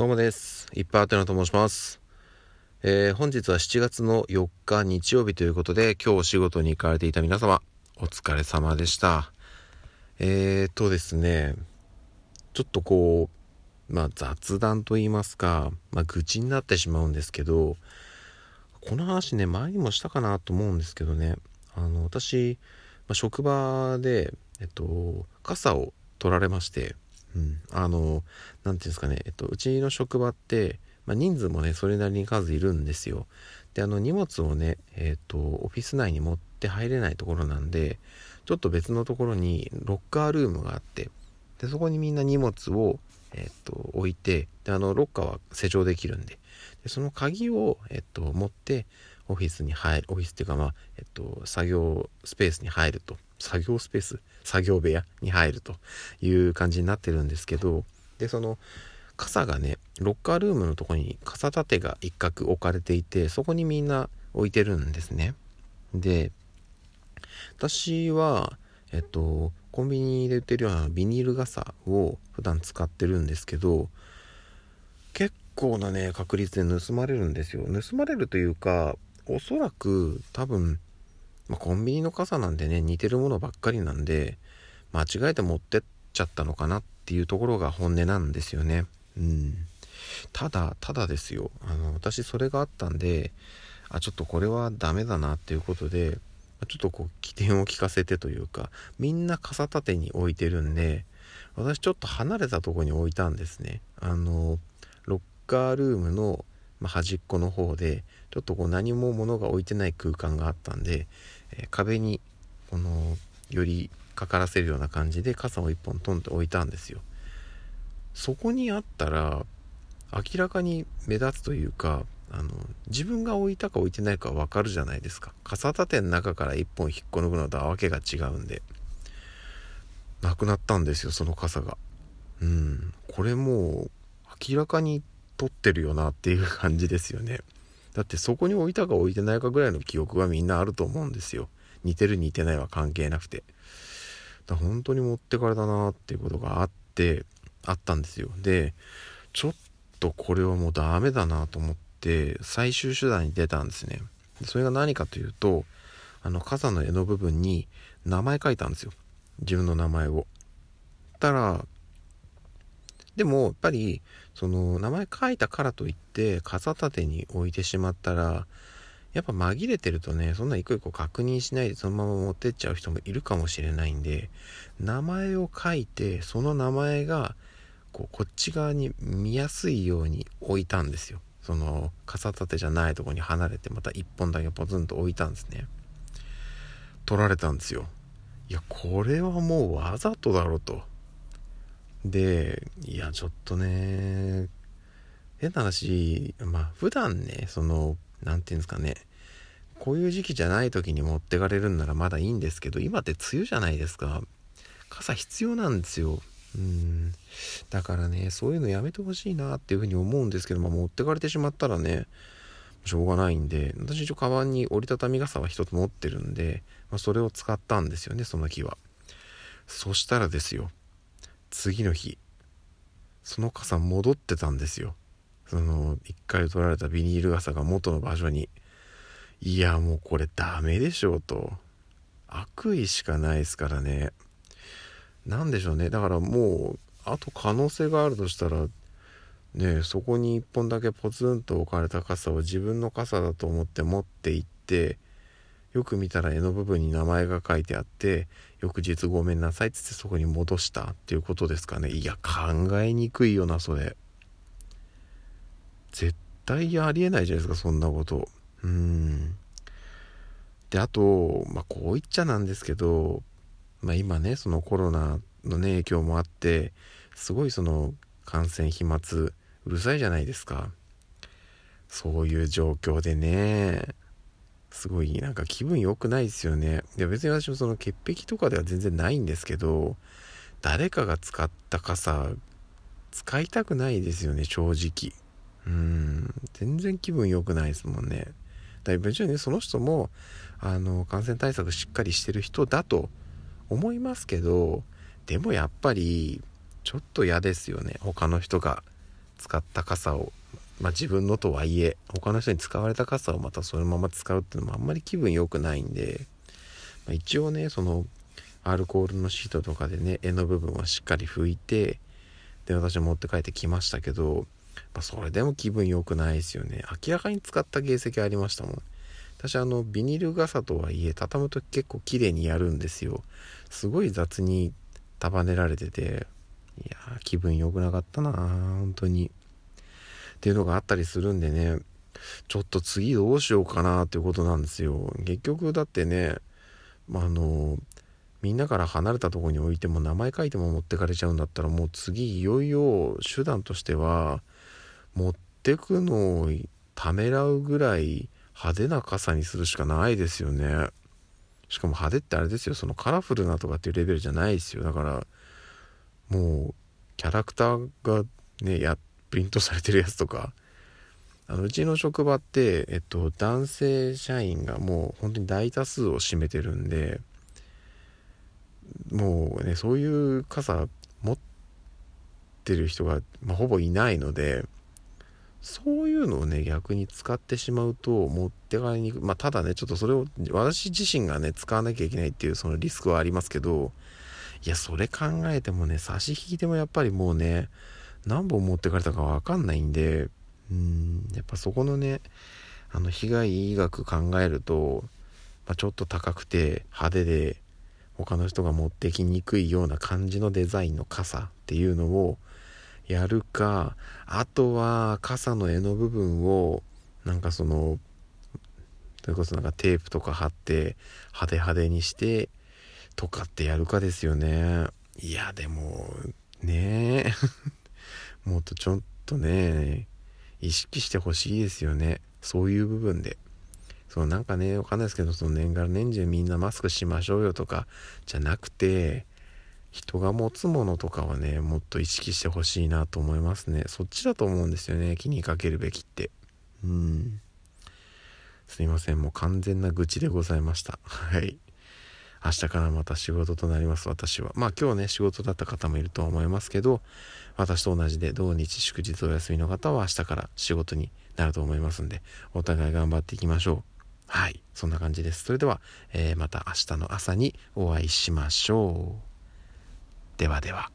どうもです。いっぱいあてなと申します。本日は7月の4日日曜日ということで、今日お仕事に行かれていた皆様、お疲れ様でした。ですね、ちょっと雑談と言いますか、愚痴になってしまうんですけど、この話ね、前にもしたかなと思うんですけどね、私、職場で、傘を取られまして、なんていうんですかね、うちの職場って、人数もねそれなりに数いるんですよ。で、荷物をね、オフィス内に持って入れないところなんで、ちょっと別のところにロッカールームがあって、でそこにみんな荷物を、置いて、でロッカーは施錠できるんで、でその鍵を、持ってオフィスに入る、オフィスっていうか作業スペースに入ると、作業部屋に入るという感じになってるんですけど、でその傘がね、ロッカールームのとこに傘立てが一角置かれていて、そこにみんな置いてるんですね。で、私はコンビニで売ってるようなビニール傘を普段使ってるんですけど、結構なね確率で盗まれるんですよ。盗まれるというか、おそらく多分コンビニの傘なんでね、似てるものばっかりなんで、間違えて持ってっちゃったのかなっていうところが本音なんですよね。ただですよ、私それがあったんで、ちょっとこれはダメだなっていうことで、ちょっと起点を聞かせてというか、みんな傘立てに置いてるんで、私ちょっと離れたところに置いたんですね。ロッカールームの端っこの方で、ちょっと何も物が置いてない空間があったんで、壁によりかからせるような感じで傘を一本トンと置いたんですよ。そこにあったら明らかに目立つというか、自分が置いたか置いてないか分かるじゃないですか。傘立ての中から一本引っこ抜くのとはわけが違うんで、なくなったんですよ、その傘が。これもう明らかに取ってるよなっていう感じですよね。だってそこに置いたか置いてないかぐらいの記憶がみんなあると思うんですよ。似てる似てないは関係なくて。だから本当に持ってかれたなっていうことがあったんですよ。で、ちょっとこれはもうダメだなと思って最終手段に出たんですね。それが何かというと、傘の柄の部分に名前書いたんですよ。自分の名前を。たら、でもやっぱりその名前書いたからといって傘立てに置いてしまったら、やっぱ紛れてるとね、そんな一個一個確認しないでそのまま持ってっちゃう人もいるかもしれないんで、名前を書いて、その名前がこっち側に見やすいように置いたんですよ。その傘立てじゃないとこに離れて、また一本だけポツンと置いたんですね。取られたんですよ。いや、これはもうわざとだろうと。で、いやちょっとね、変な話、普段ね、なんていうんですかね、こういう時期じゃない時に持ってかれるんならまだいいんですけど、今って梅雨じゃないですか。傘必要なんですよ。だからね、そういうのやめてほしいなっていうふうに思うんですけど、持ってかれてしまったらね、しょうがないんで、私一応カバンに折りたたみ傘は一つ持ってるんで、それを使ったんですよね、その日は。そしたらですよ、次の日その傘戻ってたんですよ。一回取られたビニール傘が元の場所に。いや、もうこれダメでしょうと。悪意しかないですからね。なんでしょうね、だからもうあと可能性があるとしたらね、そこに一本だけポツンと置かれた傘を自分の傘だと思って持って行って、よく見たら柄の部分に名前が書いてあって、翌日ごめんなさいって言ってそこに戻したっていうことですかね。いや、考えにくいよな、それ。絶対ありえないじゃないですか、そんなこと。で、あとこう言っちゃなんですけど、今ね、そのコロナのね影響もあって、すごい感染、飛沫うるさいじゃないですか。そういう状況でね、すごい気分良くないですよね。で、別に私も潔癖とかでは全然ないんですけど、誰かが使った傘使いたくないですよね、正直。全然気分良くないですもんね。だいぶね、その人も感染対策しっかりしてる人だと思いますけど、でもやっぱりちょっと嫌ですよね、他の人が使った傘を、自分のとはいえ他の人に使われた傘をまたそのまま使うっていうのもあんまり気分良くないんで、一応ねそのアルコールのシートとかでね柄の部分はしっかり拭いて、で私持って帰ってきましたけど、それでも気分良くないですよね。明らかに使った形跡ありましたもん。私ビニール傘とはいえ畳むと結構綺麗にやるんですよ。すごい雑に束ねられてて、いや気分良くなかったな本当にっていうのがあったりするんでね、ちょっと次どうしようかなっていうことなんですよ。結局だってね、みんなから離れたところに置いても名前書いても持ってかれちゃうんだったら、もう次いよいよ手段としては持ってくのをためらうぐらい派手な傘にするしかないですよね。しかも派手ってあれですよ、そのカラフルなとかっていうレベルじゃないですよ。だからもうキャラクターがねプリントされてるやつとか、うちの職場って、男性社員がもう本当に大多数を占めてるんで、もうねそういう傘持ってる人が、ほぼいないので、そういうのをね逆に使ってしまうと持って帰りにくい。ただねちょっとそれを私自身がね使わなきゃいけないっていうそのリスクはありますけど、いやそれ考えてもね差し引いてもやっぱりもうね何本持ってかれたか分かんないんで、やっぱそこのね被害額考えると、ちょっと高くて派手で他の人が持ってきにくいような感じのデザインの傘っていうのをやるか、あとは傘の柄の部分をそれこそテープとか貼って派手派手にしてとかってやるかですよね。いやでもねもっとちょっとね意識してほしいですよね、そういう部分で。わかんないですけど、その年がら年中みんなマスクしましょうよとかじゃなくて、人が持つものとかはねもっと意識してほしいなと思いますね。そっちだと思うんですよね、気にかけるべきって。すいません、もう完全な愚痴でございました。はい、明日からまた仕事となります私は。今日ね仕事だった方もいるとは思いますけど、私と同じで土日祝日お休みの方は明日から仕事になると思いますんで、お互い頑張っていきましょう。はい、そんな感じです。それでは、また明日の朝にお会いしましょう。ではでは。